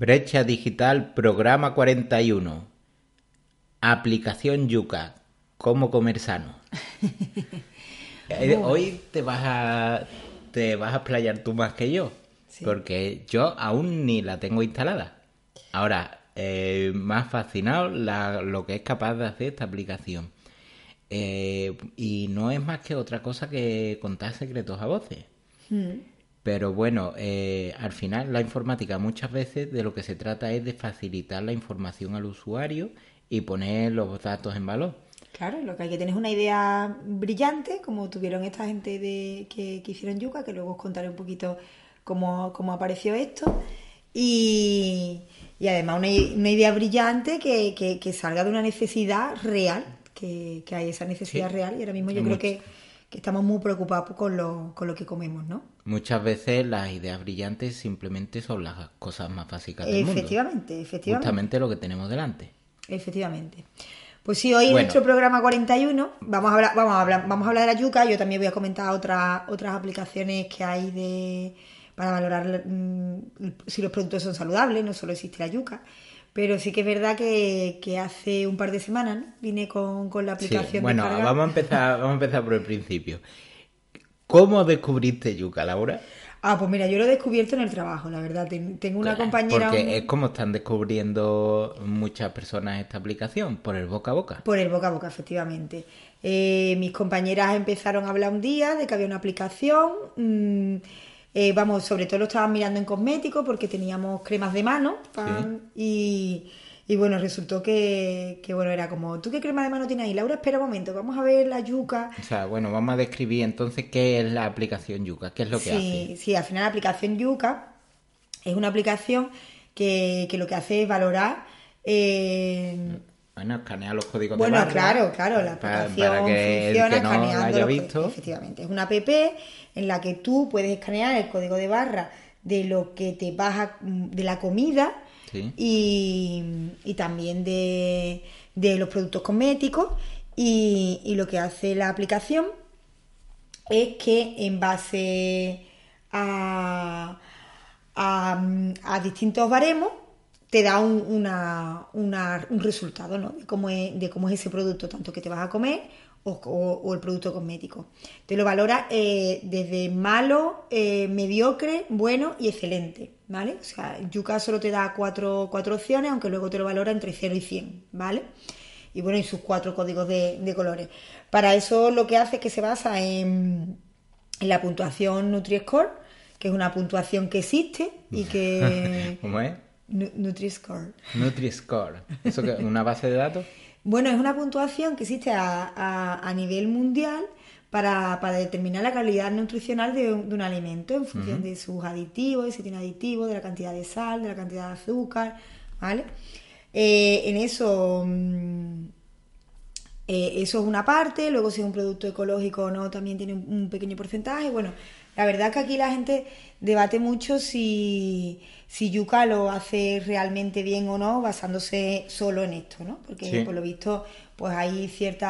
Brecha digital, programa 41. Aplicación Yuka, cómo comer sano. Hoy te vas a explayar tú más que yo, sí. Porque yo aún ni la tengo instalada. Ahora, me ha fascinado lo que es capaz de hacer esta aplicación. Y no es más que otra cosa que contar secretos a voces. Mm. Pero bueno, al final la informática muchas veces de lo que se trata es de facilitar la información al usuario y poner los datos en valor. Claro, lo que hay que tener es una idea brillante, como tuvieron esta gente que hicieron Yuka, que luego os contaré un poquito cómo apareció esto. Y además una idea brillante que salga de una necesidad real, que hay esa necesidad sí. real. Y ahora mismo yo creo que estamos muy preocupados con lo que comemos, ¿no? Muchas veces las ideas brillantes simplemente son las cosas más básicas del mundo. Efectivamente. Justamente lo que tenemos delante. Efectivamente. Pues sí, hoy en nuestro programa 41 vamos a hablar de la Yuka. Yo también voy a comentar otras aplicaciones que hay para valorar si los productos son saludables. No solo existe la Yuka. Pero sí que es verdad que hace un par de semanas, ¿no? Vine con la aplicación. Sí, bueno, vamos a empezar por el principio. ¿Cómo descubriste Yuka, Laura? Ah, pues mira, yo lo he descubierto en el trabajo, la verdad. Tengo una compañera... Porque es como están descubriendo muchas personas esta aplicación, por el boca a boca. Por el boca a boca, efectivamente. Mis compañeras empezaron a hablar un día de que había una aplicación... sobre todo lo estaban mirando en cosméticos porque teníamos cremas de mano y bueno, resultó que bueno, era como, ¿tú qué crema de mano tienes ahí? Laura, espera un momento, vamos a ver la Yuka. O sea, bueno, vamos a describir entonces qué es la aplicación Yuka, qué es lo que hace. Sí, al final la aplicación Yuka es una aplicación que lo que hace es valorar... Bueno, escanea los códigos de barra. Bueno, claro, la aplicación para que funciona el que no escaneando haya visto. Efectivamente, es una app en la que tú puedes escanear el código de barra de lo que te vas de la comida sí. y también de los productos cosméticos y lo que hace la aplicación es que en base a distintos baremos te da un resultado, ¿no? de cómo es ese producto, tanto que te vas a comer o el producto cosmético. Te lo valora desde malo, mediocre, bueno y excelente, ¿vale? O sea, Yuka solo te da cuatro opciones, aunque luego te lo valora entre 0 y 100, ¿vale? Y bueno, y sus 4 códigos de colores. Para eso lo que hace es que se basa en la puntuación NutriScore, que es una puntuación que existe y que... ¿Cómo es? NutriScore. ¿Eso qué? ¿Una base de datos? Bueno, es una puntuación que existe a nivel mundial para determinar la calidad nutricional de un alimento en función de sus aditivos, de si tiene aditivos, de la cantidad de sal, de la cantidad de azúcar, ¿vale? Eso es una parte, luego si es un producto ecológico o no también tiene un pequeño porcentaje. Bueno, la verdad que aquí la gente debate mucho si Yuka lo hace realmente bien o no basándose solo en esto, ¿no? Porque por lo visto pues hay ciertos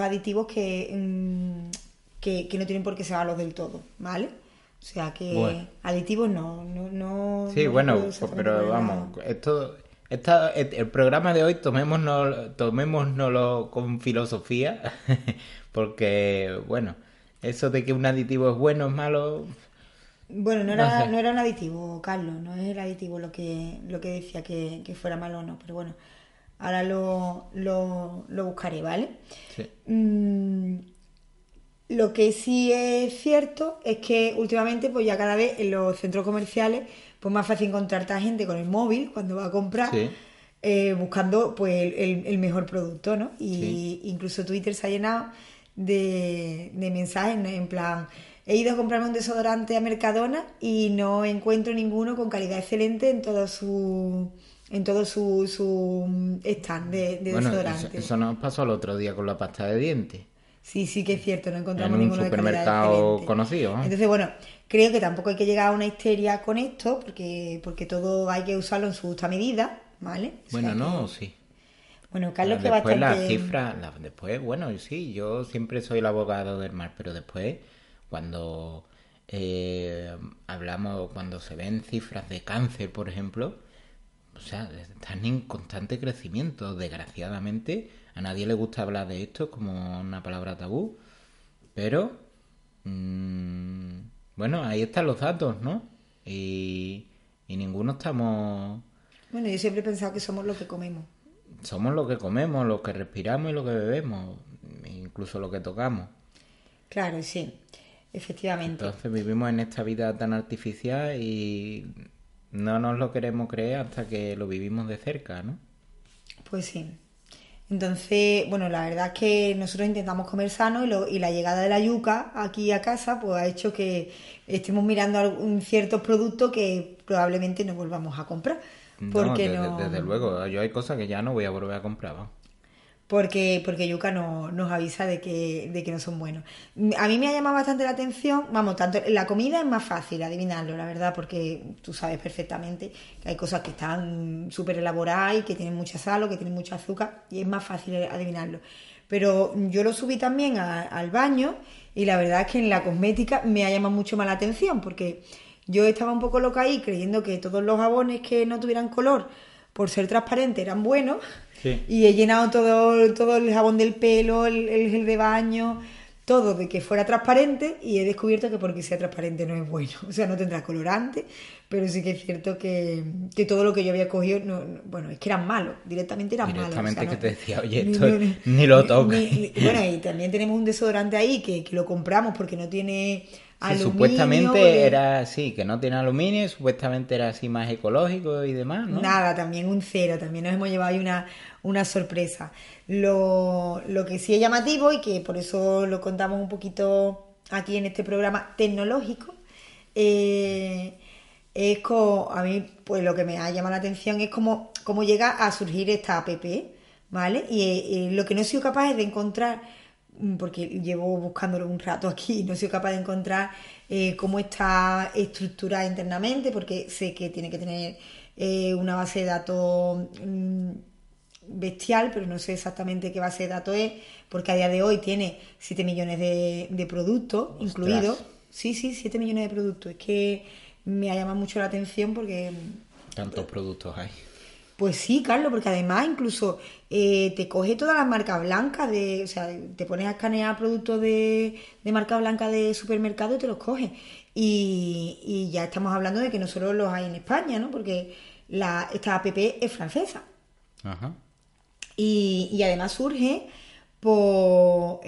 aditivos que no tienen por qué ser malos del todo, ¿vale? O sea que aditivos no. Sí, no, bueno, pero vamos, esto... el programa de hoy tomémoslo con filosofía, porque bueno, eso de que un aditivo es bueno, es malo. Bueno, no era un aditivo, Carlos, no es el aditivo lo que decía que fuera malo o no, pero bueno, ahora lo buscaré, ¿vale? Sí. Lo que sí es cierto es que últimamente pues ya cada vez en los centros comerciales pues más fácil encontrar a gente con el móvil cuando va a comprar buscando pues el mejor producto, ¿no? Y incluso Twitter se ha llenado de mensajes, ¿no? En plan, he ido a comprarme un desodorante a Mercadona y no encuentro ninguno con calidad excelente en todo su stand de desodorante. Eso nos pasó el otro día con la pasta de dientes. Sí, sí que es cierto, no encontramos ninguno de calidad excelente. En un supermercado conocido. Entonces, bueno, creo que tampoco hay que llegar a una histeria con esto, porque todo hay que usarlo en su justa medida, ¿vale? O sea, bueno, no, sí. Bueno, Carlos, que bastante... Después las cifras, después, bueno, sí, yo siempre soy el abogado del mal, pero después, cuando Hablamos cuando se ven cifras de cáncer, por ejemplo, o sea, están en constante crecimiento. Desgraciadamente, a nadie le gusta hablar de esto como una palabra tabú, pero bueno, ahí están los datos, ¿no? Y ninguno estamos... Bueno, yo siempre he pensado que somos lo que comemos. Somos lo que comemos, lo que respiramos y lo que bebemos, incluso lo que tocamos. Claro, sí, efectivamente. Entonces vivimos en esta vida tan artificial y no nos lo queremos creer hasta que lo vivimos de cerca, ¿no? Pues sí. Entonces, bueno, la verdad es que nosotros intentamos comer sano y la llegada de la yuca aquí a casa pues ha hecho que estemos mirando ciertos productos que probablemente no volvamos a comprar. Porque no, desde luego, yo hay cosas que ya no voy a volver a comprar, ¿no? Porque Yuka nos avisa de que no son buenos. A mí me ha llamado bastante la atención, vamos, tanto la comida es más fácil adivinarlo, la verdad, porque tú sabes perfectamente que hay cosas que están súper elaboradas y que tienen mucha sal o que tienen mucho azúcar y es más fácil adivinarlo. Pero yo lo subí también al baño y la verdad es que en la cosmética me ha llamado mucho más la atención porque yo estaba un poco loca ahí creyendo que todos los jabones que no tuvieran color por ser transparentes eran buenos. Sí. Y he llenado todo el jabón del pelo, el gel de baño, todo de que fuera transparente, y he descubierto que porque sea transparente no es bueno, o sea, no tendrá colorante, pero sí que es cierto que todo lo que yo había cogido, bueno, es que eran malos, directamente malos. Directamente, o sea, que no, te decía, oye, esto ni lo toques. Bueno, y también tenemos un desodorante ahí que lo compramos porque no tiene... Sí, supuestamente era así, que no tiene aluminio, supuestamente era así más ecológico y demás, ¿no? Nada, también un cero, también nos hemos llevado ahí una sorpresa. Lo que sí es llamativo y que por eso lo contamos un poquito aquí en este programa tecnológico, es a mí pues lo que me ha llamado la atención es cómo llega a surgir esta app, ¿vale? Y lo que no he sido capaz es de encontrar... porque llevo buscándolo un rato aquí y no soy capaz de encontrar cómo está estructurada internamente, porque sé que tiene que tener una base de datos bestial, pero no sé exactamente qué base de datos es, porque a día de hoy tiene 7 millones de productos incluidos. Sí, 7 millones de productos. Es que me ha llamado mucho la atención porque... Tantos productos hay. Pues sí, Carlos, porque además incluso te coge todas las marcas blancas, o sea, te pones a escanear productos de marca blanca de supermercado y te los coge. Y ya estamos hablando de que no solo los hay en España, ¿no? Porque esta app es francesa. Ajá. Y además surge por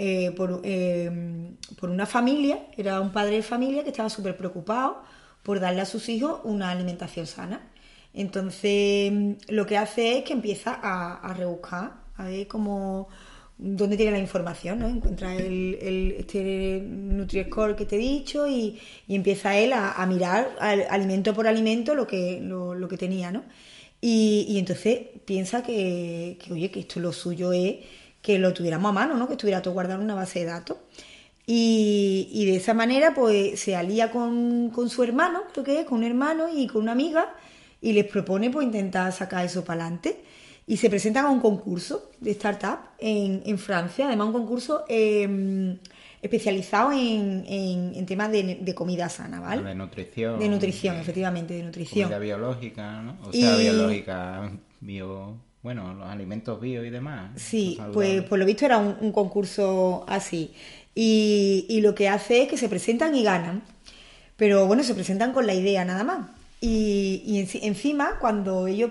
una familia, era un padre de familia que estaba súper preocupado por darle a sus hijos una alimentación sana. Entonces, lo que hace es que empieza a rebuscar, a ver dónde tiene la información, ¿no? Encuentra este NutriScore que te he dicho y empieza él a mirar alimento por alimento lo que tenía, ¿no? Y entonces piensa que esto lo suyo es que lo tuviéramos a mano, ¿no? Que estuviera todo guardado en una base de datos. Y de esa manera, pues, se alía con su hermano, creo que es, con un hermano y con una amiga, y les propone pues intentar sacar eso para adelante y se presentan a un concurso de startup en Francia, además un concurso especializado en temas de comida sana, ¿vale? De nutrición. De nutrición, efectivamente, de nutrición. Comida biológica, ¿no? O sea, biológica, bueno, los alimentos bio y demás. Sí, pues por lo visto era un concurso así y lo que hace es que se presentan y ganan, pero bueno, se presentan con la idea nada más. Y encima, cuando ellos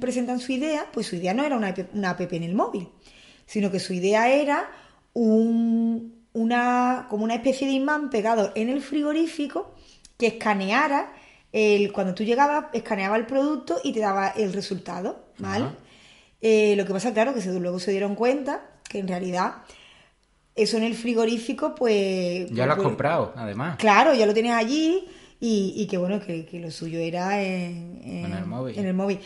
presentan su idea, pues su idea no era una app en el móvil, sino que su idea era como una especie de imán pegado en el frigorífico que escaneara, cuando tú llegabas, escaneaba el producto y te daba el resultado, ¿vale? Uh-huh. Lo que pasa, claro, que luego se dieron cuenta que en realidad... eso en el frigorífico, pues... Ya lo has comprado, además. Claro, ya lo tienes allí... Y que bueno, que lo suyo era en el móvil.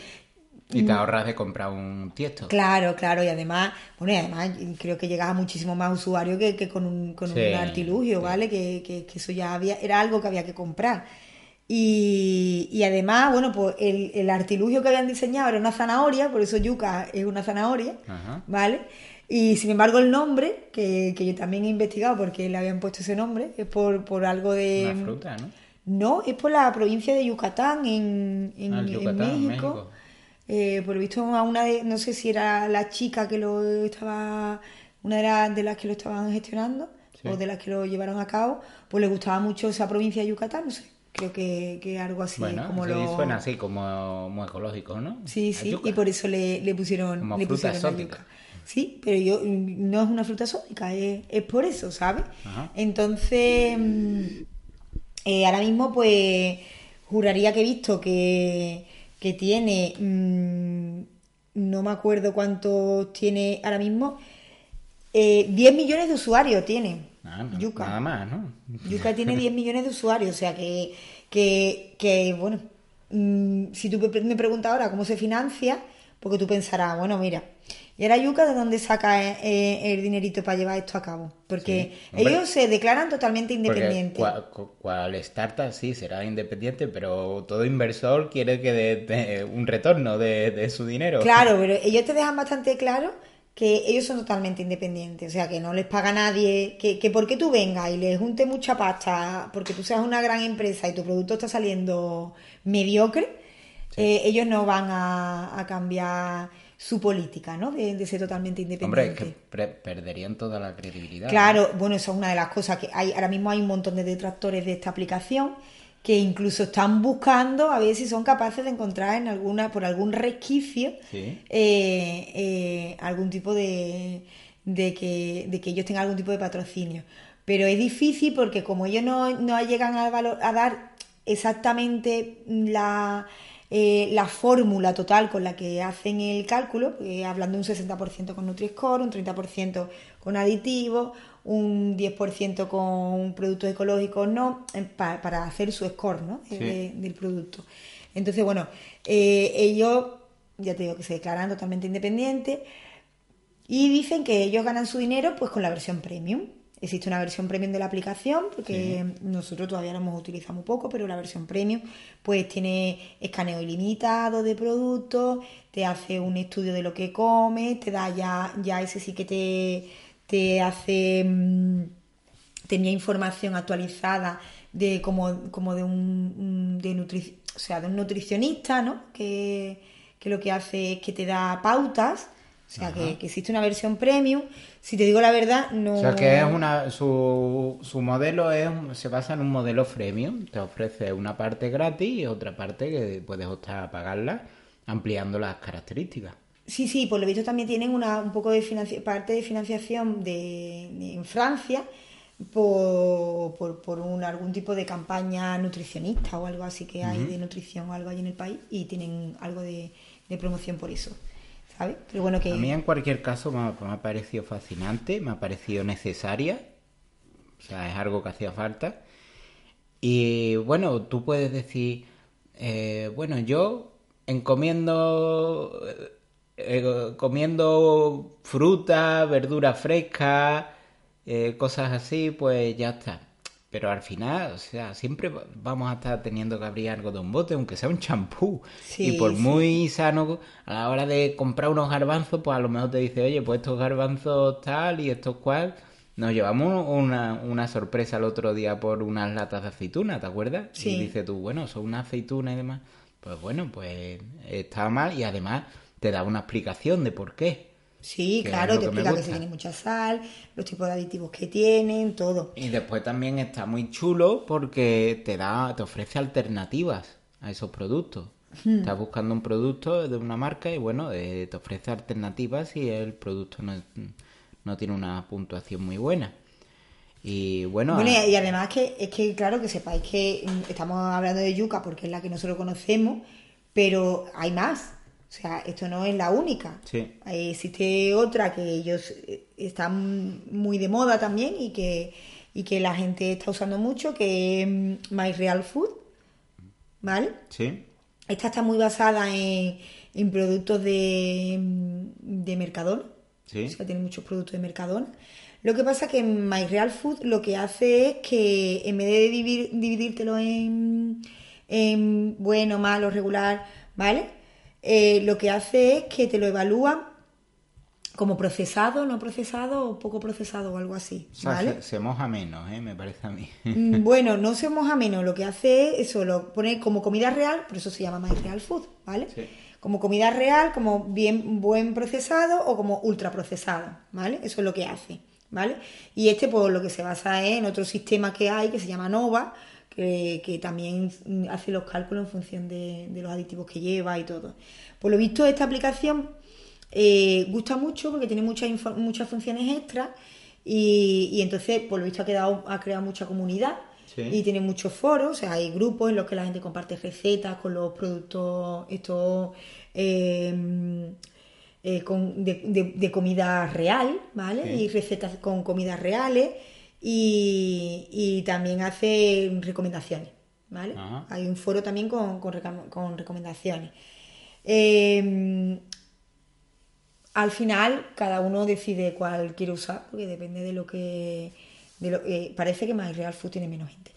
Y te ahorras de comprar un tiesto. Claro, y además creo que llegas a muchísimo más usuarios que con un artilugio, ¿vale? Que eso ya era algo que había que comprar. Y además, bueno, pues el artilugio que habían diseñado era una zanahoria, por eso Yuka es una zanahoria, ajá, ¿vale? Y sin embargo el nombre, que yo también he investigado porque le habían puesto ese nombre, es por algo de... Una fruta, ¿no? No, es por la provincia de Yucatán, en México. Por lo visto a una de... No sé si era la chica que lo estaba... Una de las que lo estaban gestionando, sí, o de las que lo llevaron a cabo, pues le gustaba mucho esa provincia de Yucatán, no sé. Creo que algo así, bueno, como sí, lo... suena así, como muy ecológico, ¿no? Sí, sí, y por eso le pusieron... Como le fruta pusieron exótica. Sí, pero yo no es una fruta exótica, es por eso, ¿sabes? Ajá. Entonces, ahora mismo, pues, juraría que he visto que tiene... no me acuerdo cuántos tiene ahora mismo. 10 millones de usuarios tiene. Yuka. Nada más, ¿no? Yuka tiene 10 millones de usuarios, o sea que bueno, si tú me preguntas ahora cómo se financia, porque tú pensarás, bueno, mira, ¿y ahora Yuka de dónde saca el dinerito para llevar esto a cabo? Porque sí, ellos se declaran totalmente independientes. Cual startup sí será independiente, pero todo inversor quiere que dé un retorno de su dinero. Claro, pero ellos te dejan bastante claro que ellos son totalmente independientes, o sea, que no les paga nadie, que porque tú vengas y les juntes mucha pasta, porque tú seas una gran empresa y tu producto está saliendo mediocre, sí, ellos no van a cambiar su política, ¿no? De ser totalmente independientes. Hombre, es que perderían toda la credibilidad. Claro, ¿no? Bueno, eso es una de las cosas que hay. Ahora mismo hay un montón de detractores de esta aplicación que incluso están buscando a ver si son capaces de encontrar en alguna, por algún resquicio, sí, algún tipo de que ellos tengan algún tipo de patrocinio. Pero es difícil porque como ellos no llegan al valor, a dar exactamente la fórmula total con la que hacen el cálculo, hablando de un 60% con NutriScore, un 30% con aditivos, un 10% con productos ecológicos, no, para hacer su score, ¿no? Sí. Del producto. Entonces, bueno, ellos, ya te digo, que se declaran totalmente independientes y dicen que ellos ganan su dinero pues con la versión premium. Existe una versión premium de la aplicación, porque sí, nosotros todavía la hemos utilizado muy poco, pero la versión premium pues tiene escaneo ilimitado de productos, te hace un estudio de lo que comes, te da ya ese sí que te hace, tenía información actualizada de como de un nutricionista, ¿no? Que lo que hace es que te da pautas, o sea que existe una versión premium. Si te digo la verdad, no. O sea que es su modelo se basa en un modelo freemium, te ofrece una parte gratis y otra parte que puedes optar a pagarla, ampliando las características. Sí, sí, por lo visto también tienen un poco de parte de financiación en Francia por algún tipo de campaña nutricionista o algo así que hay de nutrición o algo allí en el país, y tienen algo de promoción por eso, ¿sabes? Pero bueno, que... A mí en cualquier caso me ha parecido fascinante, me ha parecido necesaria, o sea, es algo que hacía falta. Y bueno, tú puedes decir, bueno, yo encomiendo... comiendo fruta, verdura fresca, cosas así, pues ya está. Pero al final, o sea, siempre vamos a estar teniendo que abrir algo de un bote, aunque sea un champú. Sí, y por muy sano, a la hora de comprar unos garbanzos, pues a lo mejor te dice, oye, pues estos garbanzos tal y estos cual. Nos llevamos una sorpresa el otro día por unas latas de aceituna, ¿te acuerdas? Sí. Y dices tú, bueno, son unas aceitunas y demás. Pues bueno, pues está mal, y además... te da una explicación de por qué. Sí, claro, te explica que si tiene mucha sal, los tipos de aditivos que tienen, todo. Y después también está muy chulo porque te ofrece alternativas a esos productos. Estás buscando un producto de una marca y bueno, te ofrece alternativas si el producto no tiene una puntuación muy buena. Y bueno, y además es que claro, que sepáis que estamos hablando de Yuka porque es la que nosotros conocemos, pero hay más. O sea, esto no es la única. Sí. Existe otra que ellos están muy de moda también y que la gente está usando mucho, que es MyRealFood, ¿vale? Sí. Esta está muy basada en productos de Mercadona. Sí. O sea, tiene muchos productos de Mercadona. Lo que pasa es que MyRealFood lo que hace es que en vez de dividírtelo en bueno, malo, regular, ¿vale? Lo que hace es que te lo evalúa como procesado, no procesado o poco procesado o algo así, ¿vale? O sea, se moja menos, me parece a mí. Bueno, no se moja menos, lo que hace es eso, lo pone como comida real, por eso se llama MyRealFood, ¿vale? Sí. Como comida real, como bien buen procesado o como ultra procesado, ¿vale? Eso es lo que hace, ¿vale? Y este, pues lo que se basa es en otro sistema que hay que se llama NOVA, que también hace los cálculos en función de los aditivos que lleva y todo. Por lo visto, esta aplicación gusta mucho porque tiene muchas funciones extras y entonces por lo visto ha creado mucha comunidad. Sí. Y tiene muchos foros, o sea, hay grupos en los que la gente comparte recetas con los productos estos de comida real, ¿vale? Sí. Y recetas con comidas reales y también hace recomendaciones, ¿vale? Ajá. Hay un foro también con recomendaciones. Al final, cada uno decide cuál quiere usar, porque depende de lo que... parece que MyRealFood tiene menos gente.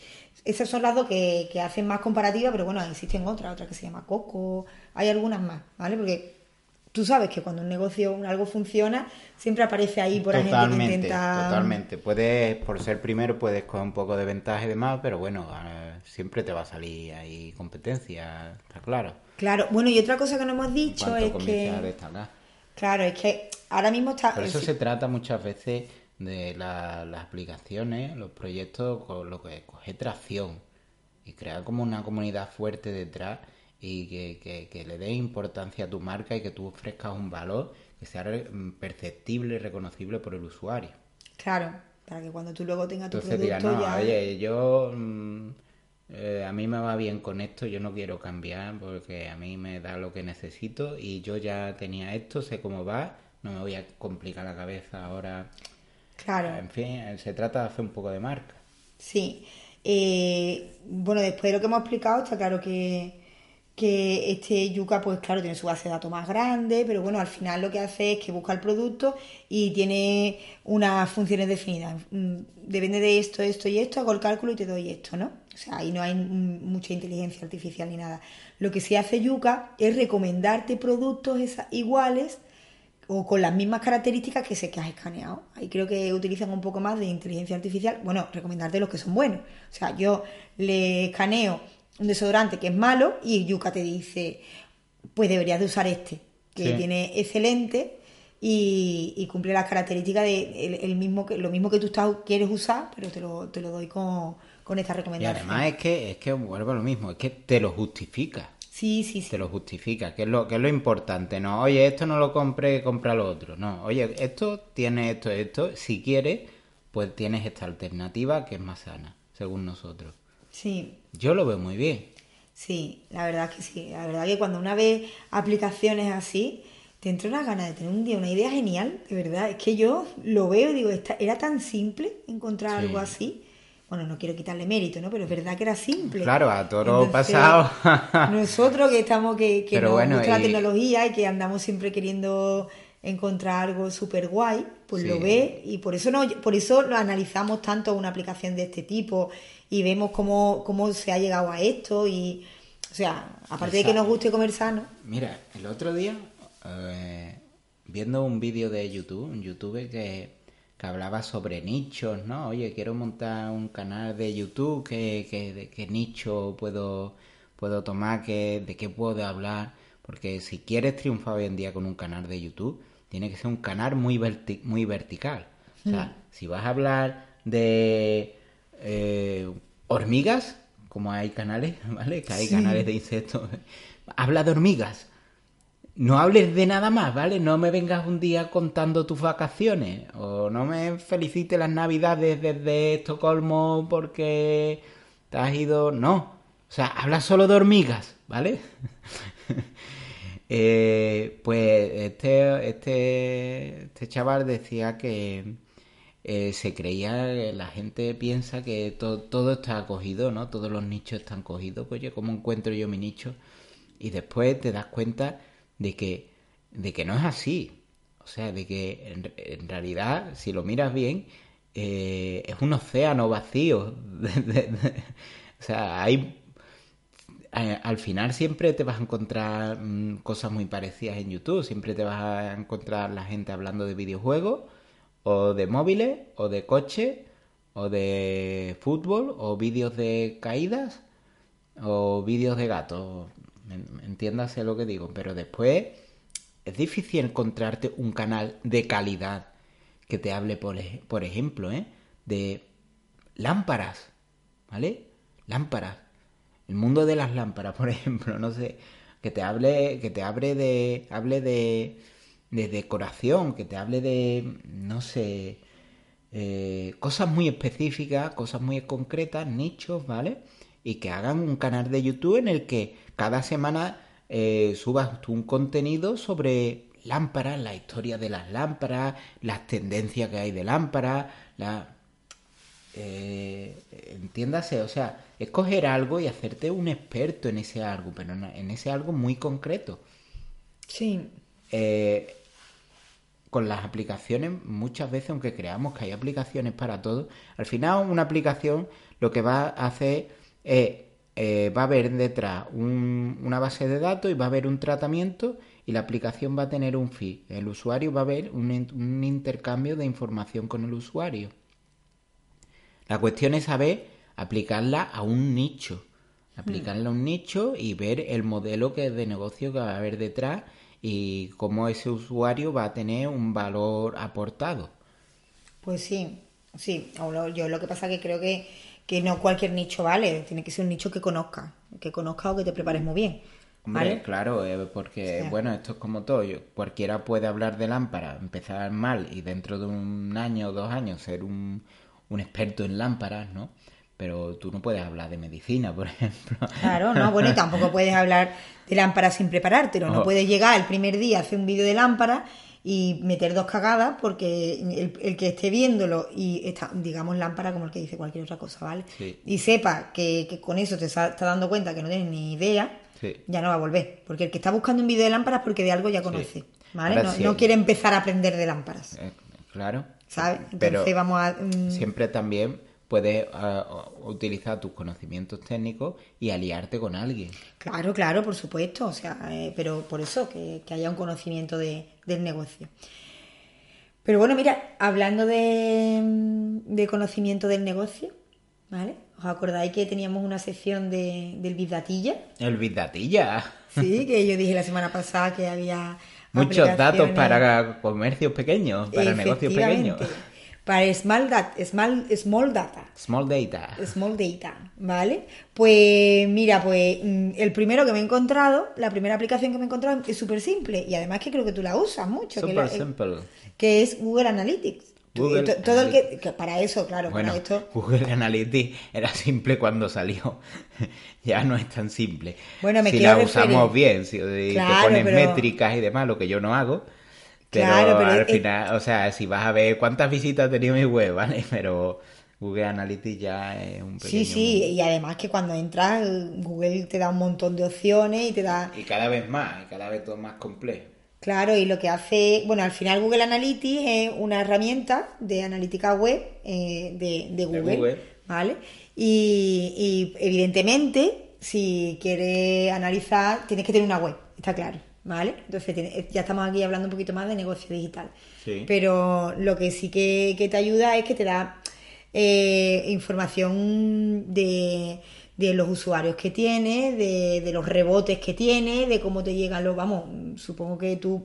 Esas son las dos que hacen más comparativas, pero bueno, existen otras que se llama Coco, hay algunas más, ¿vale? Porque tú sabes que cuando un negocio, algo funciona, siempre aparece ahí por la gente que intenta... Totalmente, puedes, por ser primero, puedes coger un poco de ventaja y demás, pero bueno, siempre te va a salir ahí competencia, está claro. Claro, bueno, y otra cosa que no hemos dicho es que... Claro, es que ahora mismo está... Por eso se trata muchas veces... de las aplicaciones, los proyectos, con lo que coge tracción y crear como una comunidad fuerte detrás y que le dé importancia a tu marca y que tú ofrezcas un valor que sea perceptible y reconocible por el usuario. Claro, para que cuando tú luego tengas tu producto dirá, no, ya... Oye, yo... a mí me va bien con esto, yo no quiero cambiar porque a mí me da lo que necesito y yo ya tenía esto, sé cómo va, no me voy a complicar la cabeza ahora... Claro. En fin, se trata de hacer un poco de marca. Sí. Bueno, después de lo que hemos explicado, está claro que este Yuka, pues claro, tiene su base de datos más grande, pero bueno, al final lo que hace es que busca el producto y tiene unas funciones definidas. Depende de esto, esto y esto, hago el cálculo y te doy esto, ¿no? O sea, ahí no hay mucha inteligencia artificial ni nada. Lo que sí hace Yuka es recomendarte productos iguales o con las mismas características que sé que has escaneado. Ahí creo que utilizan un poco más de inteligencia artificial. Bueno, recomendarte los que son buenos. O sea, yo le escaneo un desodorante que es malo y Yuka te dice, pues deberías de usar este, que sí, tiene excelente y cumple las características de lo mismo que tú quieres usar, pero te lo doy con esta recomendación. Y además es que vuelvo a lo mismo, es que te lo justifica. Sí. Te lo justifica, que es lo importante, ¿no? Oye, esto no lo compre, compra lo otro. No, oye, esto tiene esto. Si quieres, pues tienes esta alternativa que es más sana, según nosotros. Sí. Yo lo veo muy bien. Sí, la verdad es que sí. La verdad es que cuando una ve aplicaciones así, te entra una gana de tener un día una idea genial, de verdad. Es que yo lo veo y digo, era tan simple encontrar algo así. Bueno, no quiero quitarle mérito, ¿no? Pero es verdad que era simple. Claro, a toro pasado. Nosotros que estamos, que nos gusta la tecnología y que andamos siempre queriendo encontrar algo súper guay, pues sí, lo ve y por eso lo analizamos tanto una aplicación de este tipo y vemos cómo se ha llegado a esto y, o sea, aparte de que nos guste comer sano. Mira, el otro día, viendo un vídeo de YouTube, un youtuber que hablaba sobre nichos, ¿no? Oye, quiero montar un canal de YouTube, ¿qué nicho puedo tomar, de qué puedo hablar? Porque si quieres triunfar hoy en día con un canal de YouTube, tiene que ser un canal muy vertical. O sea, si vas a hablar de hormigas, como hay canales, ¿vale? Que hay canales de insectos. Habla de hormigas. No hables de nada más, ¿vale? No me vengas un día contando tus vacaciones o no me felicites las navidades desde Estocolmo porque te has ido... No, o sea, habla solo de hormigas, ¿vale? Pues este chaval decía que se creía, la gente piensa que todo está cogido, ¿no? Todos los nichos están cogidos. Pues, oye, ¿cómo encuentro yo mi nicho? Y después te das cuenta... De que no es así. O sea, de que en realidad, si lo miras bien, es un océano vacío. O sea, hay al final siempre te vas a encontrar cosas muy parecidas en YouTube. Siempre te vas a encontrar la gente hablando de videojuegos o de móviles o de coches o de fútbol o vídeos de caídas o vídeos de gatos. Entiéndase lo que digo. Pero después es difícil encontrarte un canal de calidad que te hable, por ejemplo, de lámparas, ¿vale? Lámparas. El mundo de las lámparas, por ejemplo, no sé, que te hable de decoración, que te hable de, no sé, cosas muy específicas, cosas muy concretas, nichos, ¿vale? Y que hagan un canal de YouTube en el que cada semana subas tú un contenido sobre lámparas, la historia de las lámparas, las tendencias que hay de lámparas, entiéndase, o sea, es coger algo y hacerte un experto en ese algo, pero en ese algo muy concreto. Sí. Con las aplicaciones, muchas veces, aunque creamos que hay aplicaciones para todo, al final una aplicación lo que va a hacer es, va a haber detrás una base de datos y va a haber un tratamiento y la aplicación va a tener un feed. El usuario va a ver un intercambio de información con el usuario. La cuestión es saber aplicarla a un nicho. Aplicarla a un nicho y ver el modelo de negocio que va a haber detrás y cómo ese usuario va a tener un valor aportado. Pues sí. Yo lo que pasa es que creo que no cualquier nicho vale. Tiene que ser un nicho que conozca o que te prepares muy bien. Hombre, ¿vale? Claro, porque, bueno, esto es como todo. Cualquiera puede hablar de lámpara, empezar mal y dentro de un año o 2 años ser un experto en lámparas, ¿no? Pero tú no puedes hablar de medicina, por ejemplo. Claro, no, bueno, y tampoco puedes hablar de lámparas sin preparártelo. No puedes llegar el primer día a hacer un vídeo de lámparas y meter 2 cagadas porque el que esté viéndolo y está, digamos, lámpara como el que dice cualquier otra cosa, ¿vale? Sí. Y sepa que con eso te está dando cuenta que no tienes ni idea, ya no va a volver. Porque el que está buscando un vídeo de lámparas porque de algo ya conoce, ¿vale? No quiere empezar a aprender de lámparas. Claro. ¿Sabes? Entonces pero vamos a siempre también puedes utilizar tus conocimientos técnicos y aliarte con alguien. Claro, por supuesto. O sea, pero por eso que haya un conocimiento del negocio. Pero bueno, mira, hablando de conocimiento del negocio, ¿vale? ¿Os acordáis que teníamos una sección del Big Datilla? El Big Datilla. Sí, que yo dije la semana pasada que había muchos datos para comercios pequeños, para negocios pequeños. Para Small Data, ¿vale? Pues mira, pues la primera aplicación que me he encontrado es súper simple y además que creo que tú la usas mucho. Súper simple. Que es Google Analytics. Todo el que para eso, claro, bueno, para esto. Google Analytics era simple cuando salió. Ya no es tan simple. Bueno, si la usamos bien, te pones métricas y demás, lo que yo no hago. Pero al final, o sea, si vas a ver cuántas visitas ha tenido mi web, ¿vale? Pero Google Analytics ya es un pequeño... Sí, y además que cuando entras, Google te da un montón de opciones y te da... Y cada vez más, y cada vez todo más complejo. Claro, y lo que hace... Bueno, al final Google Analytics es una herramienta de analítica web de Google, ¿vale? Y evidentemente, si quieres analizar, tienes que tener una web, está claro, ¿vale? Entonces ya estamos aquí hablando un poquito más de negocio digital. Sí. Pero lo que sí que te ayuda es que te da información de los usuarios que tiene, de los rebotes que tiene, de cómo te llegan los... Vamos, supongo que tú,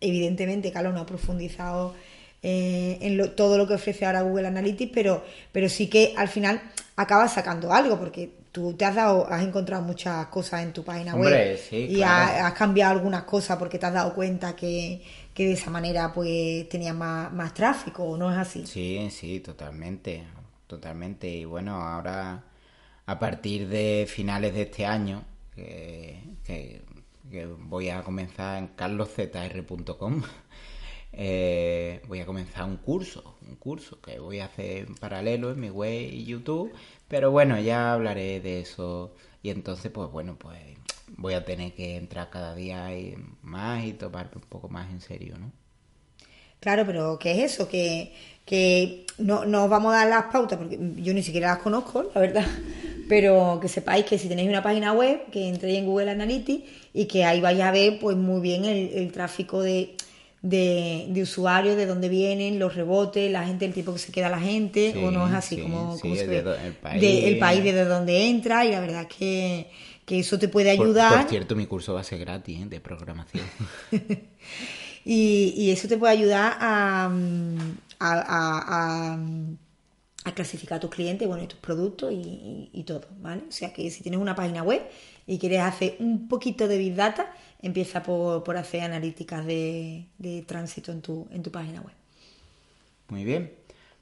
evidentemente, Carlos, no has profundizado en todo lo que ofrece ahora Google Analytics, pero sí que al final acabas sacando algo, porque tú has encontrado muchas cosas en tu página web y has cambiado algunas cosas porque te has dado cuenta que de esa manera pues tenías más tráfico, ¿o no es así? Sí, totalmente. Y bueno, ahora... A partir de finales de este año, que voy a comenzar en carloszr.com, voy a comenzar un curso que voy a hacer en paralelo en mi web y YouTube, pero bueno, ya hablaré de eso. Y entonces, pues bueno, pues voy a tener que entrar cada día más y tomarme un poco más en serio, ¿no? Claro, pero ¿qué es eso? Que no os vamos a dar las pautas, porque yo ni siquiera las conozco, la verdad. Pero que sepáis que si tenéis una página web, que entréis en Google Analytics y que ahí vais a ver pues muy bien el tráfico de usuarios, de dónde vienen, los rebotes, la gente, el tiempo que se queda la gente, sí, o no es así, sí, como, sí, como se ve, el país desde donde entra, y la verdad es que eso te puede ayudar. Por cierto, mi curso va a ser gratis, ¿eh?, de programación. y eso te puede ayudar a clasificar a tus clientes, bueno, y tus productos y todo, ¿vale? O sea que si tienes una página web y quieres hacer un poquito de Big Data, empieza por hacer analíticas de tránsito en tu página web. Muy bien.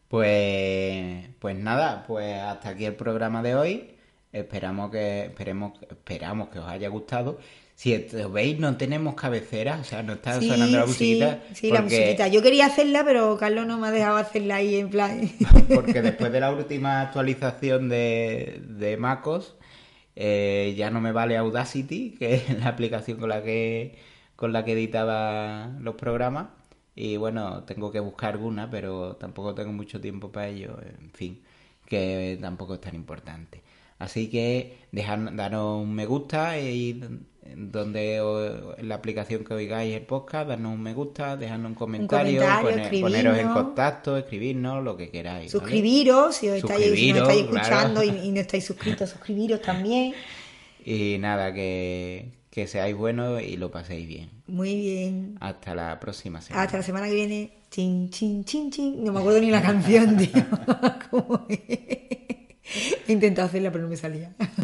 Pues nada, pues hasta aquí el programa de hoy. Esperamos que os haya gustado. Si veis, no tenemos cabecera, o sea, no está sonando la musiquita. Sí, porque... la musiquita. Yo quería hacerla, pero Carlos no me ha dejado hacerla ahí en plan. Porque después de la última actualización de macOS, ya no me vale Audacity, que es la aplicación con la que editaba los programas. Y bueno, tengo que buscar alguna, pero tampoco tengo mucho tiempo para ello. En fin, que tampoco es tan importante. Así que danos un me gusta y en la aplicación que oigáis el podcast, danos un me gusta, dejadnos un comentario poneros en contacto, escribirnos, lo que queráis. Suscribiros, ¿vale? si nos estáis escuchando, claro, y no estáis suscritos, suscribiros también. Y nada, que seáis buenos y lo paséis bien. Muy bien. Hasta la próxima semana. Hasta la semana que viene. Chin, chin, chin, chin. No me acuerdo ni la canción, tío. ¿Cómo es? He intentado hacerla, pero no me salía.